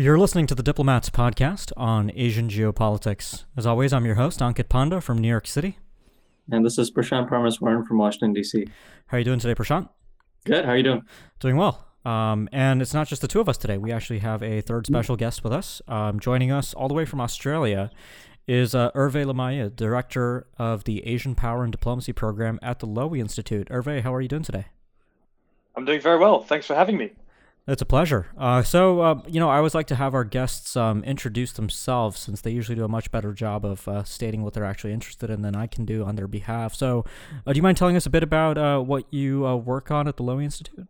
You're listening to The Diplomats Podcast on Asian Geopolitics. As always, I'm your host, Ankit Panda from New York City. And this is Prashant Parameswaran from Washington, D.C. How are you doing today, Prashant? Good. How are you doing? Doing well. And it's not just the two of us today. We actually have a third special guest with us. Joining us all the way from Australia is Hervé Lemahieu, Director of the Asian Power and Diplomacy Program at the Lowy Institute. Hervé, how are you doing today? I'm doing very well. Thanks for having me. It's a pleasure. I always like to have our guests introduce themselves, since they usually do a much better job of stating what they're actually interested in than I can do on their behalf. So do you mind telling us a bit about what you work on at the Lowy Institute?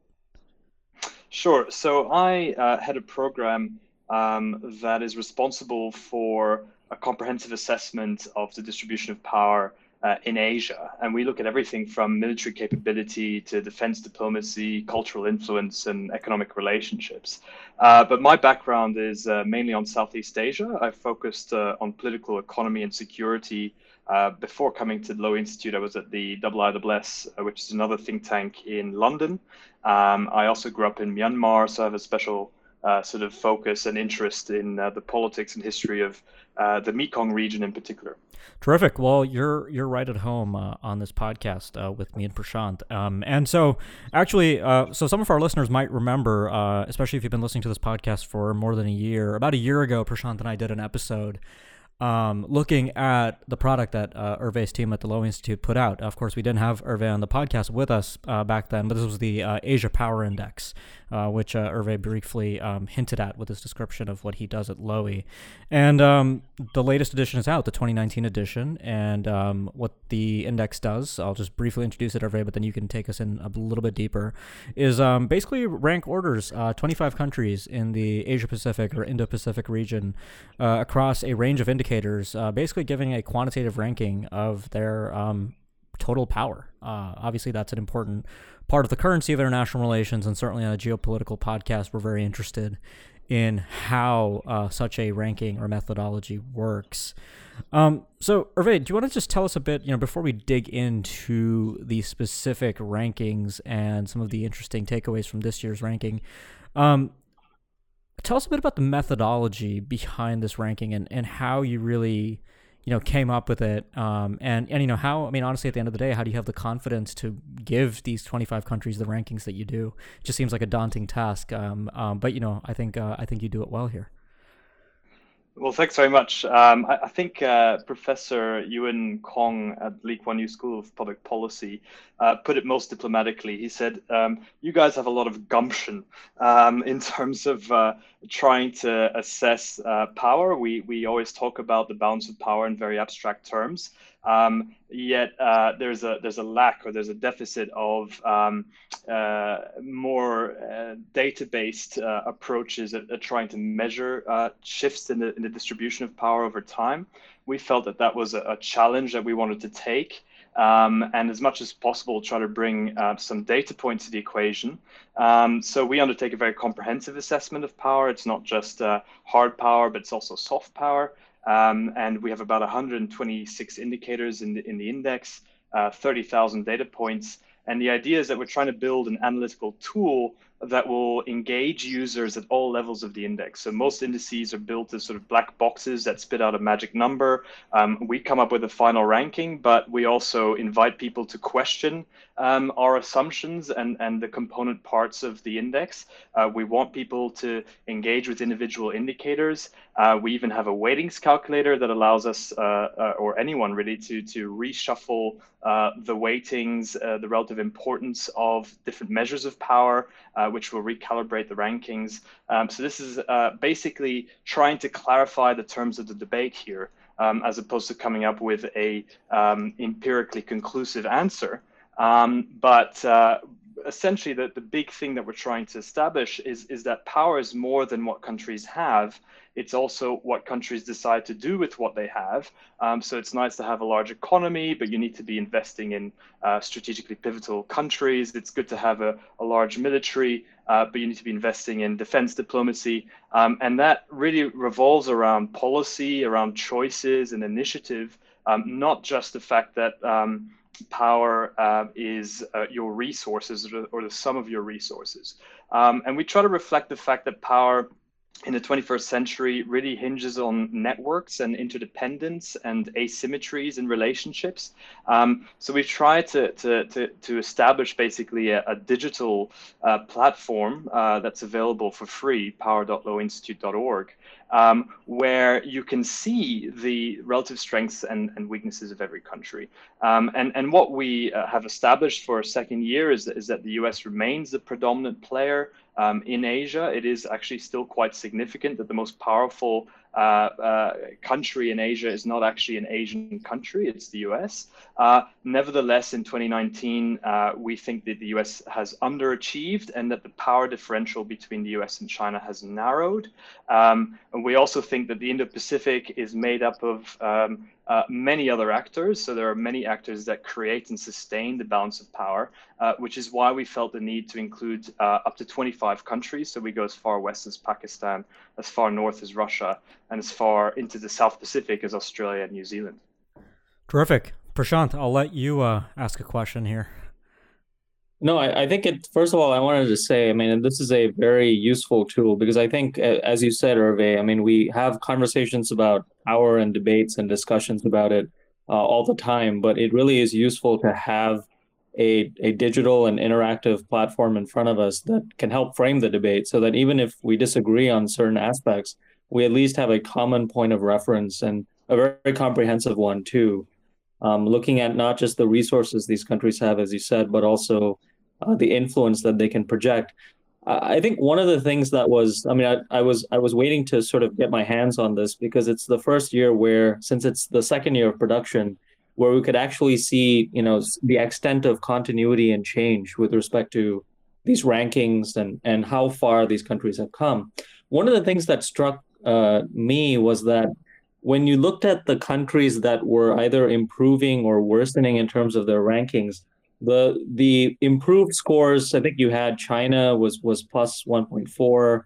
Sure. So I head a program that is responsible for a comprehensive assessment of the distribution of power in Asia. And we look at everything from military capability to defense diplomacy, cultural influence, and economic relationships. But my background is mainly on Southeast Asia. I focused on political economy and security. Before coming to the Lowy Institute, I was at the IISS, which is another think tank in London. I also grew up in Myanmar, so I have a special sort of focus and interest in the politics and history of the Mekong region in particular. Terrific. Well, you're right at home on this podcast with me and Prashant. So some of our listeners might remember, especially if you've been listening to this podcast for more than a year, about a year ago, Prashant and I did an episode looking at the product that Hervé's team at the Lowy Institute put out. Of course, we didn't have Hervé on the podcast with us back then, but this was the Asia Power Index, which Hervé briefly hinted at with his description of what he does at Lowy. And the latest edition is out, the 2019 edition, and what the index does, I'll just briefly introduce it, Hervé, but then you can take us in a little bit deeper, is basically rank orders 25 countries in the Asia-Pacific or Indo-Pacific region across a range of indicators. Basically giving a quantitative ranking of their total power. Obviously, that's an important part of the currency of international relations, and certainly on a geopolitical podcast, we're very interested in how such a ranking or methodology works. So, Hervé, do you want to just tell us a bit, before we dig into the specific rankings and some of the interesting takeaways from this year's ranking, tell us a bit about the methodology behind this ranking and how you really, came up with it. Honestly, at the end of the day, how do you have the confidence to give these 25 countries the rankings that you do? It just seems like a daunting task. I think you do it well here. Well, thanks very much. I think Professor Yuen Kong at Lee Kuan Yew School of Public Policy put it most diplomatically. He said, you guys have a lot of gumption in terms of trying to assess power. We always talk about the balance of power in very abstract terms. Yet there's a lack, or there's a deficit of more data-based approaches at trying to measure shifts in the distribution of power over time. We felt that was a challenge that we wanted to take, and as much as possible try to bring some data points to the equation. So we undertake a very comprehensive assessment of power. It's not just hard power, but it's also soft power. And we have about 126 indicators in the index, 30,000 data points. And the idea is that we're trying to build an analytical tool that will engage users at all levels of the index. So most indices are built as sort of black boxes that spit out a magic number. We come up with a final ranking, but we also invite people to question our assumptions and the component parts of the index. We want people to engage with individual indicators. We even have a weightings calculator that allows us, or anyone really, to reshuffle the weightings, the relative importance of different measures of power, which will recalibrate the rankings. So this is basically trying to clarify the terms of the debate here, as opposed to coming up with a empirically conclusive answer. But essentially, the big thing that we're trying to establish is that power is more than what countries have. It's also what countries decide to do with what they have. So it's nice to have a large economy, but you need to be investing in strategically pivotal countries. It's good to have a large military, but you need to be investing in defense diplomacy. And that really revolves around policy, around choices and initiative, not just the fact that power is your resources or the sum of your resources. And we try to reflect the fact that power in the 21st century really hinges on networks and interdependence and asymmetries in relationships. So we've tried to establish basically a digital platform that's available for free, power.lowyinstitute.org, where you can see the relative strengths and weaknesses of every country. And what we have established for a second year is that the US remains the predominant player in Asia. It is actually still quite significant that the most powerful country in Asia is not actually an Asian country, it's the US. Nevertheless, in 2019, we think that the US has underachieved and that the power differential between the US and China has narrowed. And we also think that the Indo-Pacific is made up of many other actors. So there are many actors that create and sustain the balance of power, which is why we felt the need to include up to 25 countries. So we go as far west as Pakistan, as far north as Russia, and as far into the South Pacific as Australia and New Zealand. Terrific. Prashant, I'll let you ask a question here. No, I think it, first of all, I wanted to say, I mean, this is a very useful tool because I think, as you said, Hervé, I mean, we have conversations about power and debates and discussions about it all the time, but it really is useful to have a digital and interactive platform in front of us that can help frame the debate so that even if we disagree on certain aspects, we at least have a common point of reference and a very comprehensive one too. Looking at not just the resources these countries have, as you said, but also the influence that they can project. I think one of the things that was, I mean, I was waiting to sort of get my hands on this because it's the first year where, since it's the second year of production, where we could actually see, you know, the extent of continuity and change with respect to these rankings and how far these countries have come. One of the things that struck me was that when you looked at the countries that were either improving or worsening in terms of their rankings, the improved scores, I think you had China was plus 1.4,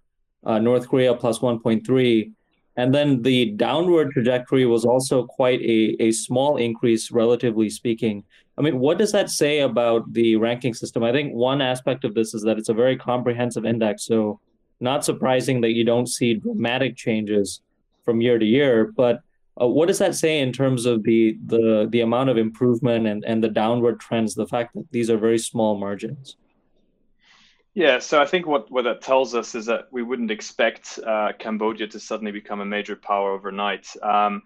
North Korea plus 1.3, and then the downward trajectory was also quite a small increase, relatively speaking. I mean, what does that say about the ranking system? I think one aspect of this is that it's a very comprehensive index, so not surprising that you don't see dramatic changes from year to year, but what does that say in terms of the amount of improvement and the downward trends, the fact that these are very small margins? Yeah, so I think what that tells us is that we wouldn't expect Cambodia to suddenly become a major power overnight. And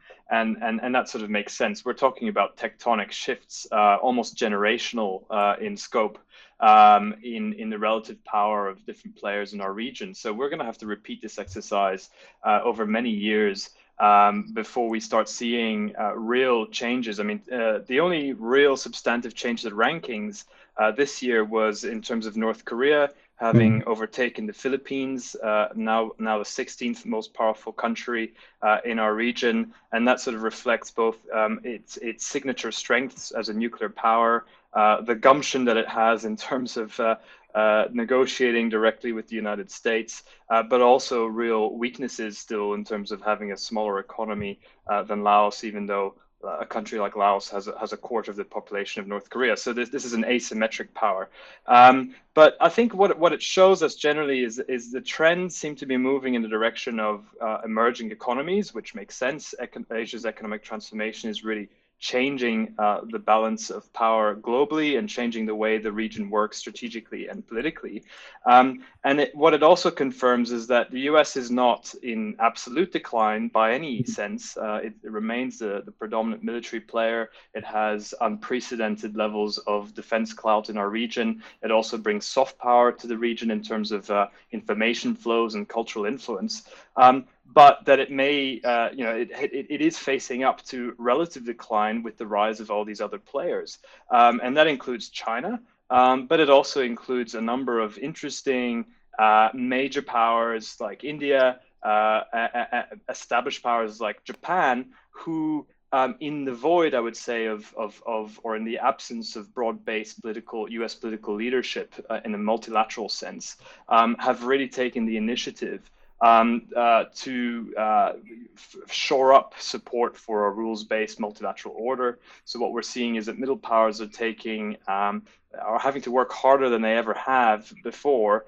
that sort of makes sense. We're talking about tectonic shifts, almost generational in scope. In the relative power of different players in our region. So we're going to have to repeat this exercise over many years before we start seeing real changes. I mean, the only real substantive change to the rankings this year was in terms of North Korea having overtaken the Philippines, now the 16th most powerful country in our region. And that sort of reflects both its signature strengths as a nuclear power, the gumption that it has in terms of negotiating directly with the United States, but also real weaknesses still in terms of having a smaller economy than Laos, even though a country like Laos has a quarter of the population of North Korea. So this is an asymmetric power. But I think what it shows us generally is the trends seem to be moving in the direction of emerging economies, which makes sense. Asia's economic transformation is really changing the balance of power globally and changing the way the region works strategically and politically. What it also confirms is that the US is not in absolute decline by any sense. It remains the predominant military player. It has unprecedented levels of defense clout in our region. It also brings soft power to the region in terms of information flows and cultural influence. But that it may, it is facing up to relative decline with the rise of all these other players. And that includes China, but it also includes a number of interesting major powers like India, established powers like Japan, who in the void, I would say, or in the absence of broad-based U.S. political leadership in a multilateral sense, have really taken the initiative to shore up support for a rules-based multilateral order. So what we're seeing is that middle powers are taking are having to work harder than they ever have before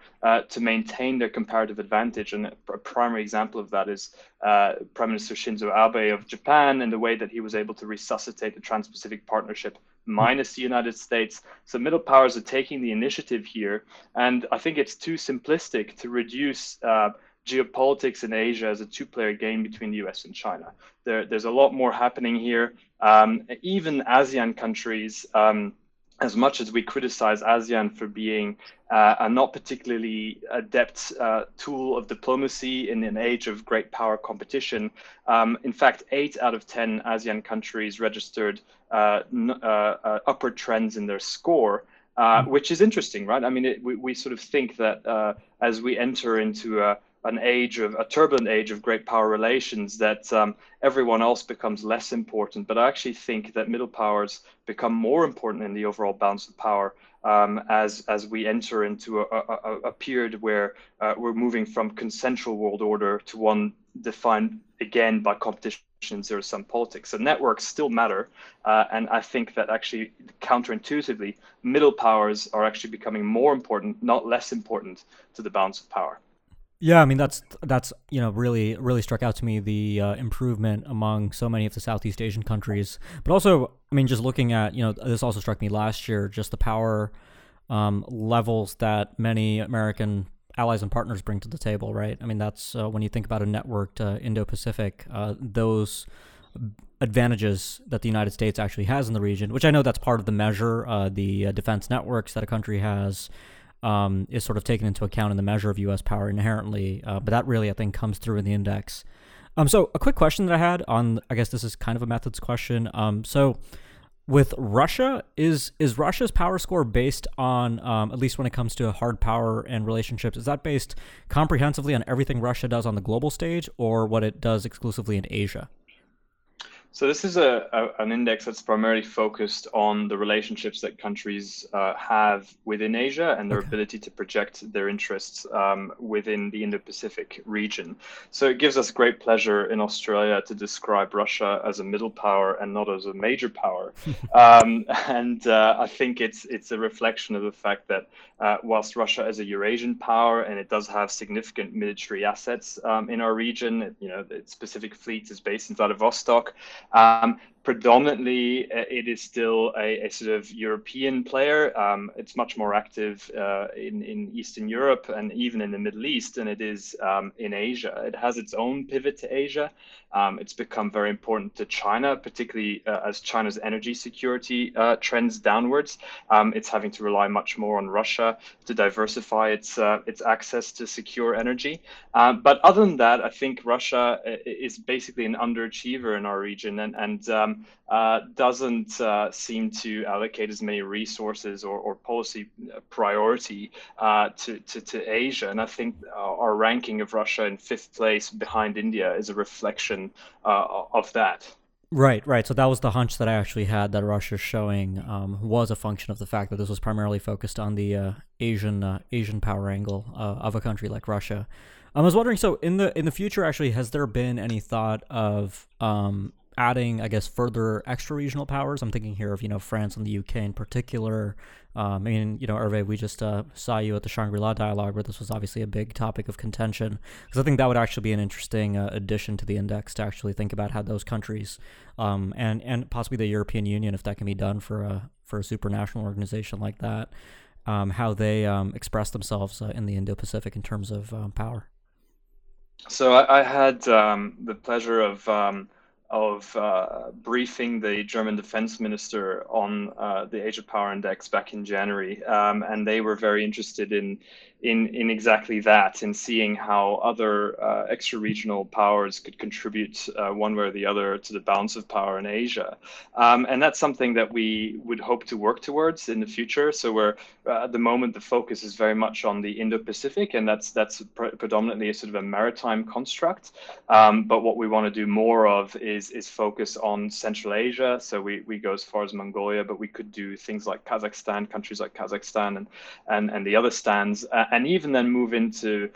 to maintain their comparative advantage. And a primary example of that is Prime Minister Shinzo Abe of Japan and the way that he was able to resuscitate the Trans-Pacific Partnership minus the United States. So middle powers are taking the initiative here. And I think it's too simplistic to reduce geopolitics in Asia as a two-player game between the US and China. There's a lot more happening here. Even ASEAN countries, as much as we criticize ASEAN for being a not particularly adept tool of diplomacy in an age of great power competition, in fact, 8 out of 10 ASEAN countries registered upward trends in their score, which is interesting, right? I mean, we sort of think that as we enter into a turbulent age of great power relations, that everyone else becomes less important. But I actually think that middle powers become more important in the overall balance of power as we enter into a period where we're moving from consensual world order to one defined again by competition and zero-sum politics. So networks still matter, and I think that actually counterintuitively, middle powers are actually becoming more important, not less important, to the balance of power. Yeah, I mean, that's you know, really struck out to me, the improvement among so many of the Southeast Asian countries. But also, I mean, just looking at, you know, this also struck me last year, just the power levels that many American allies and partners bring to the table, right? I mean, that's when you think about a networked Indo-Pacific, those advantages that the United States actually has in the region, which I know that's part of the measure, the defense networks that a country has, is sort of taken into account in the measure of U.S. power inherently, but that really, I think, comes through in the index. So a quick question that I had on, I guess this is kind of a methods question. So with Russia, is Russia's power score based on, at least when it comes to hard power and relationships, is that based comprehensively on everything Russia does on the global stage or what it does exclusively in Asia? So this is an index that's primarily focused on the relationships that countries have within Asia and their ability to project their interests within the Indo-Pacific region. So it gives us great pleasure in Australia to describe Russia as a middle power and not as a major power. I think it's a reflection of the fact that whilst Russia is a Eurasian power and it does have significant military assets in our region, you know, its Pacific Fleet is based in Vladivostok. Predominantly, it is still a sort of European player. It's much more active in Eastern Europe and even in the Middle East than it is in Asia. It has its own pivot to Asia. It's become very important to China, particularly as China's energy security trends downwards. It's having to rely much more on Russia to diversify its access to secure energy. But other than that, I think Russia is basically an underachiever in our region and doesn't seem to allocate as many resources or policy priority to Asia. And I think our ranking of Russia in 5th place behind India is a reflection of that. Right. So that was the hunch that I actually had, that Russia's showing was a function of the fact that this was primarily focused on the Asian power angle of a country like Russia. I was wondering, so in the future, actually, has there been any thought of adding, I guess, further extra-regional powers? I'm thinking here of, you know, France and the UK in particular. I mean, you know, Hervé, we just saw you at the Shangri-La Dialogue, where this was obviously a big topic of contention, because I think that would actually be an interesting addition to the index, to actually think about how those countries and possibly the European Union, if that can be done for a supranational organization like that, how they express themselves in the Indo-Pacific in terms of power. So I had the pleasure of briefing the German defense minister on the Asia Power Index back in January. And they were very interested in exactly that, in seeing how other extra-regional powers could contribute one way or the other to the balance of power in Asia. And that's something that we would hope to work towards in the future. So we're, at the moment, the focus is very much on the Indo-Pacific, and that's predominantly a sort of a maritime construct. But what we want to do more of is is focus on Central Asia. So we go as far as Mongolia, but we could do things like Kazakhstan, countries like Kazakhstan and the other stands, and even then move into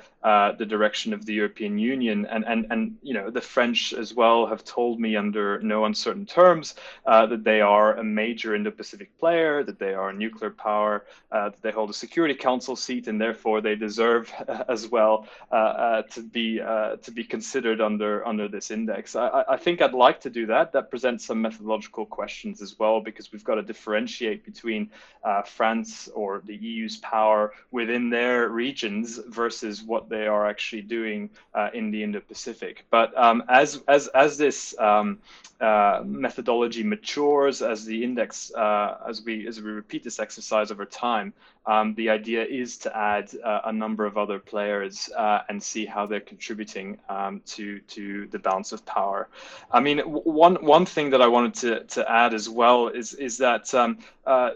the direction of the European Union. And you know, the French as well have told me under no uncertain terms that they are a major Indo-Pacific player, that they are a nuclear power, that they hold a Security Council seat, and therefore they deserve as well to be considered under this index. I think I'd like to do that. That presents some methodological questions as well, because we've got to differentiate between France or the EU's power within their regions versus what they are actually doing in the Indo-Pacific. But as this methodology matures, as the index, as we repeat this exercise over time, the idea is to add a number of other players and see how they're contributing to the balance of power. I mean, one thing that I wanted to add as well is that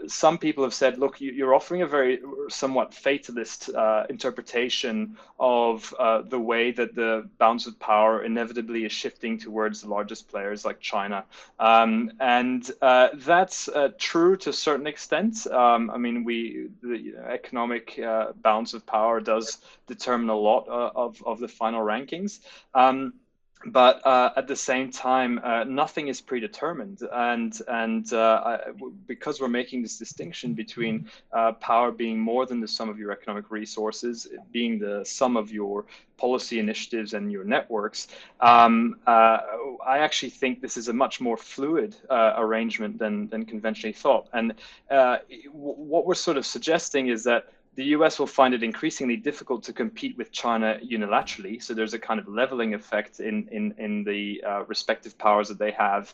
some people have said, look, you're offering a very somewhat fatalist interpretation of the way that the balance of power inevitably is shifting towards the largest players like China. And that's true to a certain extent. I mean, the economic balance of power does determine a lot of the final rankings. But at the same time, nothing is predetermined, because we're making this distinction between power being more than the sum of your economic resources, being the sum of your policy initiatives and your networks, I actually think this is a much more fluid arrangement than conventionally thought. And what we're sort of suggesting is that the US will find it increasingly difficult to compete with China unilaterally. So there's a kind of leveling effect in the respective powers that they have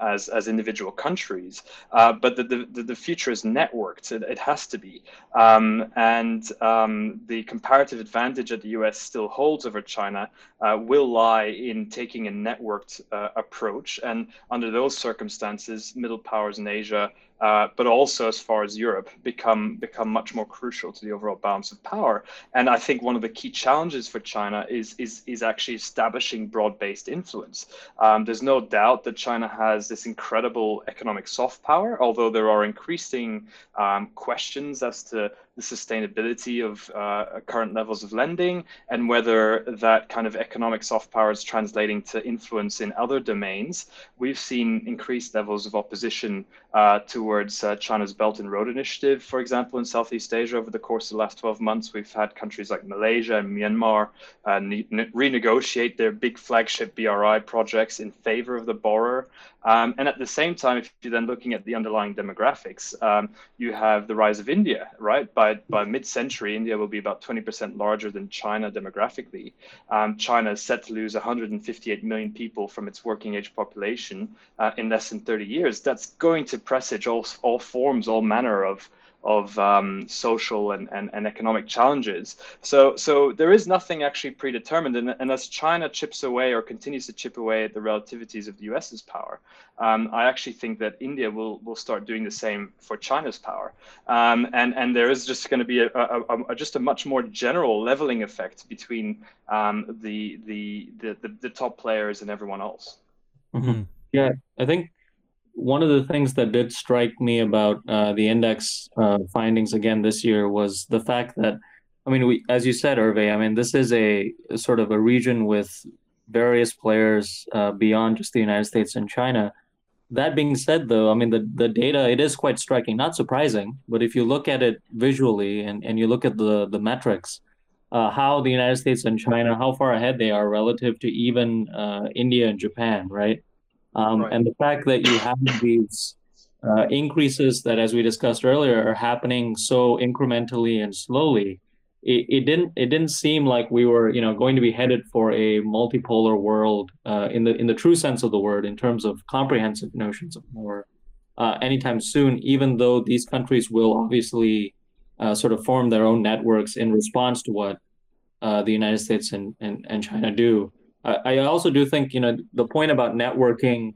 as individual countries. But the future is networked. It has to be. And the comparative advantage that the US still holds over China will lie in taking a networked approach. And under those circumstances, middle powers in Asia, but also as far as Europe, become much more crucial to the overall balance of power. And I think one of the key challenges for China is actually establishing broad-based influence. There's no doubt that China has this incredible economic soft power, although there are increasing questions as to the sustainability of current levels of lending and whether that kind of economic soft power is translating to influence in other domains. We've seen increased levels of opposition towards China's Belt and Road Initiative, for example, in Southeast Asia. Over the course of the last 12 months, we've had countries like Malaysia and Myanmar renegotiate their big flagship BRI projects in favor of the borrower. And at the same time, if you're then looking at the underlying demographics, you have the rise of India, right? By mid-century, India will be about 20% larger than China demographically. China is set to lose 158 million people from its working-age population in less than 30 years. That's going to presage all forms, all manner of social and economic challenges. So there is nothing actually predetermined. And as China chips away or continues to chip away at the relativities of the US's power, I actually think that India will start doing the same for China's power. And there is just going to be a much more general leveling effect between the top players and everyone else. Mm-hmm. Yeah, I think one of the things that did strike me about the index findings again this year was the fact that, I mean, we, as you said, Hervé, I mean, this is a sort of a region with various players beyond just the United States and China. That being said, though, I mean, the data, it is quite striking, not surprising, but if you look at it visually and you look at the metrics, how the United States and China, how far ahead they are relative to even India and Japan, right? Right. And the fact that you have these increases that, as we discussed earlier, are happening so incrementally and slowly, it didn't seem like we were, you know, going to be headed for a multipolar world in the true sense of the word, in terms of comprehensive notions of power, anytime soon. Even though these countries will obviously sort of form their own networks in response to what the United States and China do. I also do think, you know, the point about networking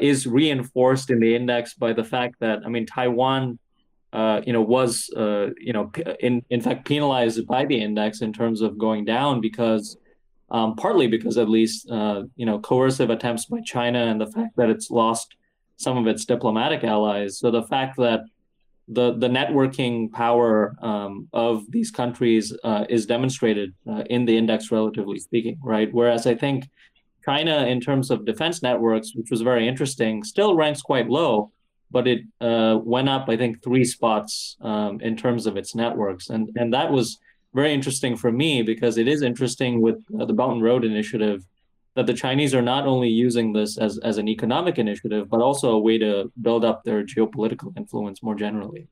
is reinforced in the index by the fact that, I mean, Taiwan, you know, was, in fact, penalized by the index in terms of going down because partly because at least, coercive attempts by China and the fact that it's lost some of its diplomatic allies. So the fact that the networking power of these countries is demonstrated in the index, relatively speaking, right? Whereas I think China, in terms of defense networks, which was very interesting, still ranks quite low, but it went up, I think, 3 spots in terms of its networks. And that was very interesting for me, because it is interesting with the Belt and Road Initiative that the Chinese are not only using this as an economic initiative, but also a way to build up their geopolitical influence more generally.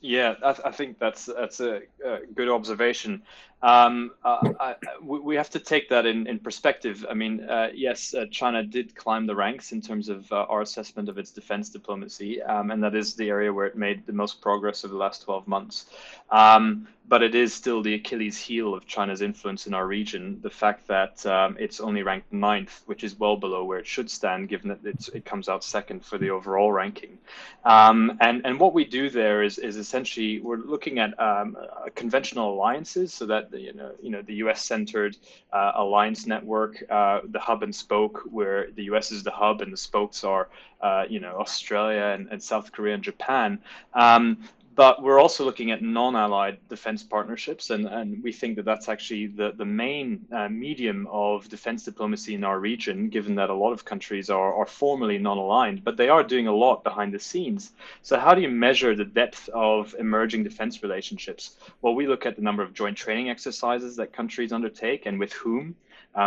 Yeah, I think that's a good observation. We have to take that in perspective. I mean, yes, China did climb the ranks in terms of our assessment of its defense diplomacy, and that is the area where it made the most progress over the last 12 months. But it is still the Achilles heel of China's influence in our region, the fact that it's only ranked 9th, which is well below where it should stand, given that it comes out 2nd for the overall ranking. And what we do there is essentially we're looking at conventional alliances, so that the US-centered alliance network, the hub and spoke, where the US is the hub and the spokes are Australia and South Korea and Japan. But we're also looking at non-allied defense partnerships, and we think that that's actually the main medium of defense diplomacy in our region, given that a lot of countries are formally non-aligned, but they are doing a lot behind the scenes. So how do you measure the depth of emerging defense relationships? Well, we look at the number of joint training exercises that countries undertake and with whom.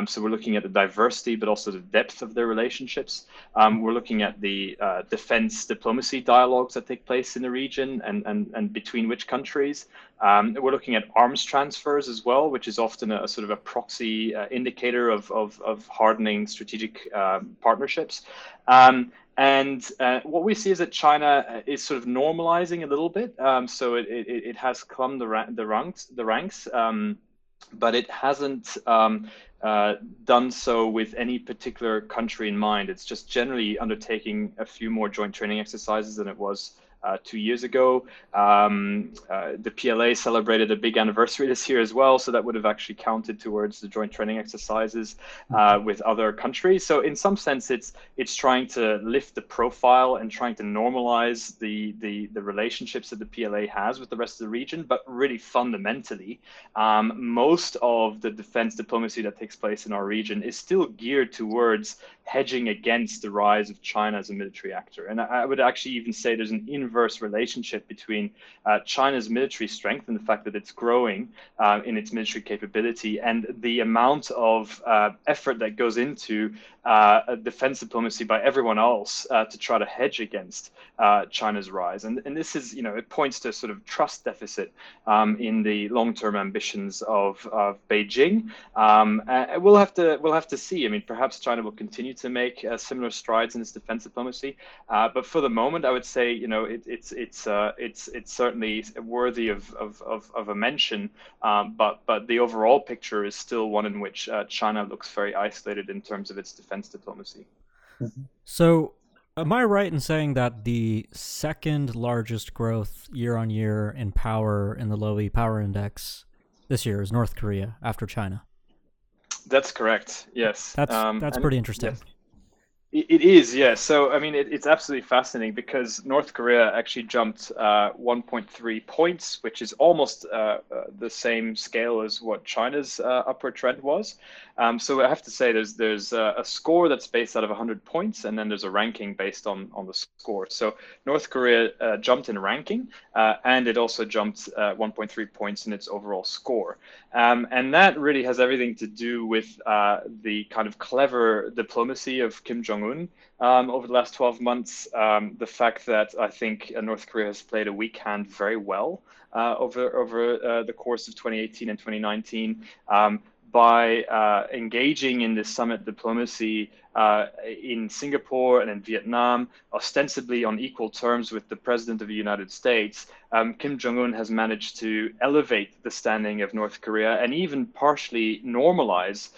So we're looking at the diversity, but also the depth of their relationships. We're looking at the defense diplomacy dialogues that take place in the region and between which countries. We're looking at arms transfers as well, which is often a sort of a proxy indicator of hardening strategic partnerships. And what we see is that China is sort of normalizing a little bit. So it has climbed the ranks, but it hasn't done so with any particular country in mind. It's just generally undertaking a few more joint training exercises than it was 2 years ago. The PLA celebrated a big anniversary this year as well, so that would have actually counted towards the joint training exercises with other countries. So in some sense, it's trying to lift the profile and trying to normalize the relationships that the PLA has with the rest of the region, but really fundamentally, most of the defense diplomacy that takes place in our region is still geared towards hedging against the rise of China as a military actor. And I would actually even say there's an inverse relationship between China's military strength and the fact that it's growing in its military capability and the amount of effort that goes into defense diplomacy by everyone else to try to hedge against China's rise. And this is, it points to sort of trust deficit in the long-term ambitions of Beijing. We'll have to see. I mean, perhaps China will continue to make similar strides in its defense diplomacy, but for the moment, I would say it's certainly worthy of a mention. But the overall picture is still one in which China looks very isolated in terms of its defense diplomacy. Mm-hmm. So, am I right in saying that the second largest growth year on year in power in the Lowy Power Index this year is North Korea after China? That's correct. Yes. That's pretty interesting. Yes. It is, yes. So, I mean, it's absolutely fascinating because North Korea actually jumped 1.3 points, which is almost the same scale as what China's upward trend was. So I have to say there's a score that's based out of 100 points, and then there's a ranking based on the score. So North Korea jumped in ranking, and it also jumped 1.3 points in its overall score. And that really has everything to do with the kind of clever diplomacy of Kim Jong-un over the last 12 months, the fact that I think North Korea has played a weak hand very well over the course of 2018 and 2019 by engaging in this summit diplomacy. in Singapore and in Vietnam, ostensibly on equal terms with the President of the United States, Kim Jong-un has managed to elevate the standing of North Korea and even partially normalize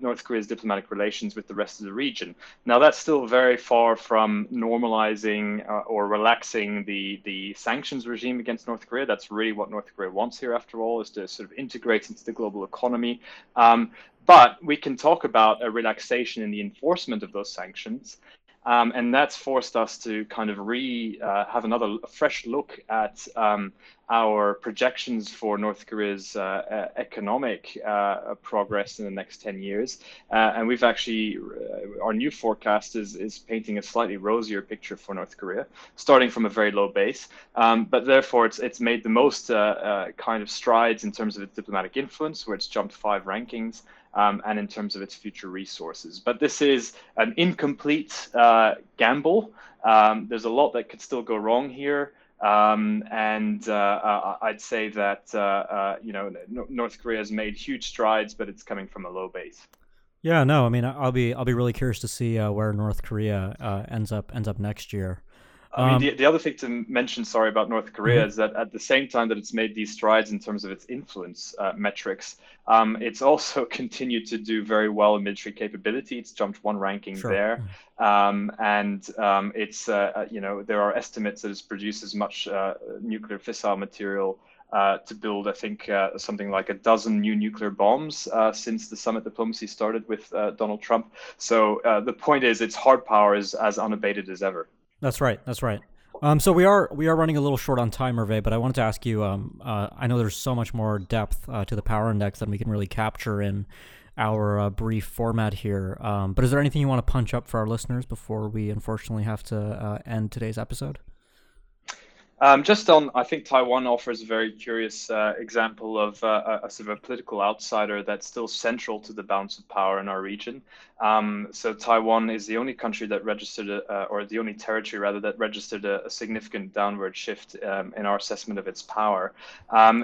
North Korea's diplomatic relations with the rest of the region. Now, that's still very far from normalizing or relaxing the sanctions regime against North Korea. That's really what North Korea wants here, after all, is to sort of integrate into the global economy. But we can talk about a relaxation in the enforcement of those sanctions. And that's forced us to kind of have another fresh look at our projections for North Korea's economic progress in the next 10 years. And we've actually, our new forecast is painting a slightly rosier picture for North Korea, starting from a very low base. But therefore, it's made the most kind of strides in terms of its diplomatic influence, where it's jumped 5 rankings. And in terms of its future resources. But this is an incomplete gamble. There's a lot that could still go wrong here. I'd say that, North Korea has made huge strides, but it's coming from a low base. Yeah, no, I mean, I'll be really curious to see where North Korea ends up next year. I mean, the other thing to mention, sorry, about North Korea is that at the same time that it's made these strides in terms of its influence metrics, it's also continued to do very well in military capability. It's jumped 1 ranking there. It's, there are estimates that it's produced as much nuclear fissile material to build, I think, something like 12 new nuclear bombs since the summit diplomacy started with Donald Trump. So the point is, its hard power is as unabated as ever. That's right. So we are running a little short on time, Hervé, but I wanted to ask you, I know there's so much more depth to the power index than we can really capture in our brief format here. But is there anything you want to punch up for our listeners before we unfortunately have to end today's episode? I think Taiwan offers a very curious example of a sort of a political outsider that's still central to the balance of power in our region. So Taiwan is the only country that registered, the only territory rather, that registered a significant downward shift in our assessment of its power.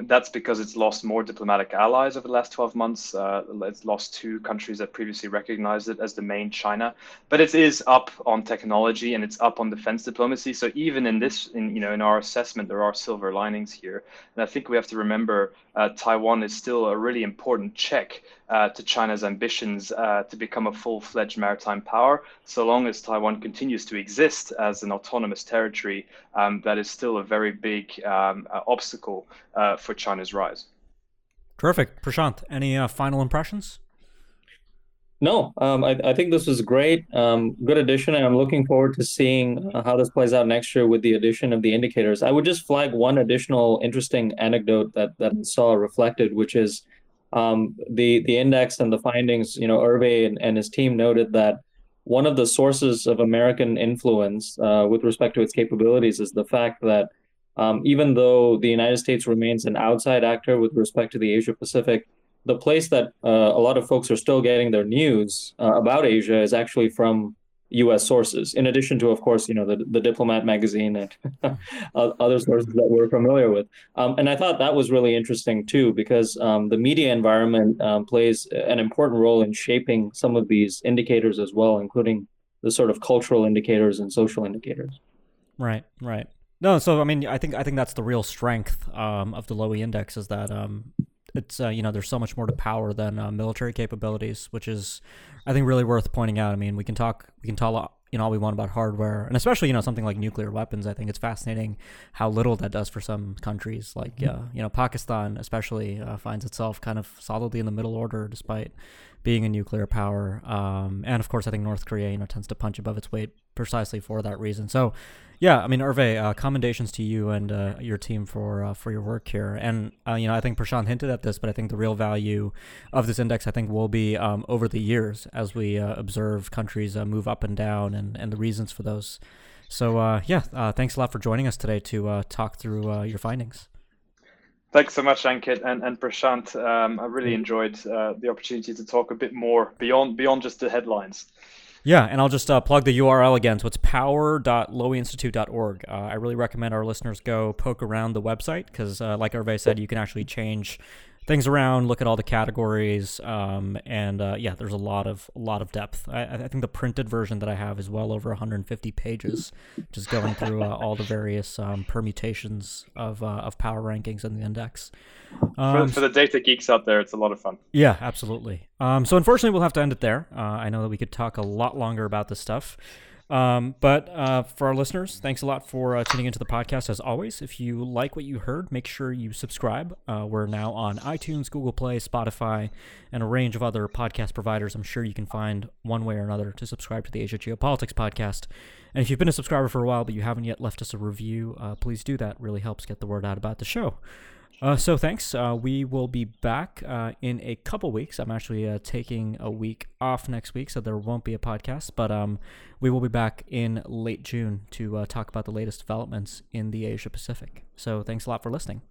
That's because it's lost more diplomatic allies over the last 12 months. It's lost 2 countries that previously recognized it as the main China, but it is up on technology and it's up on defense diplomacy. So even in this, in our assessment, there are silver linings here, and I think we have to remember Taiwan is still a really important check to China's ambitions to become a full-fledged maritime power. So long as Taiwan continues to exist as an autonomous territory, that is still a very big obstacle for China's rise. Terrific. Prashant, any final impressions? No, I think this was great, good addition, and I'm looking forward to seeing how this plays out next year with the addition of the indicators. I would just flag one additional interesting anecdote that I saw reflected, which is the index and the findings. Hervé and his team noted that one of the sources of American influence with respect to its capabilities is the fact that even though the United States remains an outside actor with respect to the Asia-Pacific, the place that a lot of folks are still getting their news about Asia is actually from U.S. sources, in addition to, of course, the Diplomat magazine and other sources that we're familiar with. And I thought that was really interesting, too, because the media environment plays an important role in shaping some of these indicators as well, including the sort of cultural indicators and social indicators. Right. No, so, I mean, I think that's the real strength of the Lowy Index is that it's there's so much more to power than military capabilities, which is, I think, really worth pointing out. I mean, we can talk all we want about hardware, and especially something like nuclear weapons. I think it's fascinating how little that does for some countries, like Pakistan, especially finds itself kind of solidly in the middle order despite being a nuclear power. And of course, I think North Korea tends to punch above its weight precisely for that reason. So, yeah, I mean, Hervé, commendations to you and your team for your work here. And, I think Prashant hinted at this, but I think the real value of this index, I think, will be over the years as we observe countries move up and down and the reasons for those. So, thanks a lot for joining us today to talk through your findings. Thanks so much, Ankit and Prashant. I really enjoyed the opportunity to talk a bit more beyond just the headlines. Yeah, and I'll just plug the URL again. So it's power.lowyinstitute.org. I really recommend our listeners go poke around the website because, like Hervé said, you can actually change things around, look at all the categories, and there's a lot of depth. I think the printed version that I have is well over 150 pages, just going through all the various permutations of power rankings in the index. For the data geeks out there, it's a lot of fun. Yeah, absolutely. So unfortunately, we'll have to end it there. I know that we could talk a lot longer about this stuff. But for our listeners, thanks a lot for tuning into the podcast. As always, if you like what you heard, make sure you subscribe. We're now on iTunes, Google Play, Spotify, and a range of other podcast providers. I'm sure you can find one way or another to subscribe to the Asia Geopolitics podcast. And if you've been a subscriber for a while, but you haven't yet left us a review, please do that. It really helps get the word out about the show. So thanks. We will be back in a couple weeks. I'm actually taking a week off next week, so there won't be a podcast. But we will be back in late June to talk about the latest developments in the Asia Pacific. So thanks a lot for listening.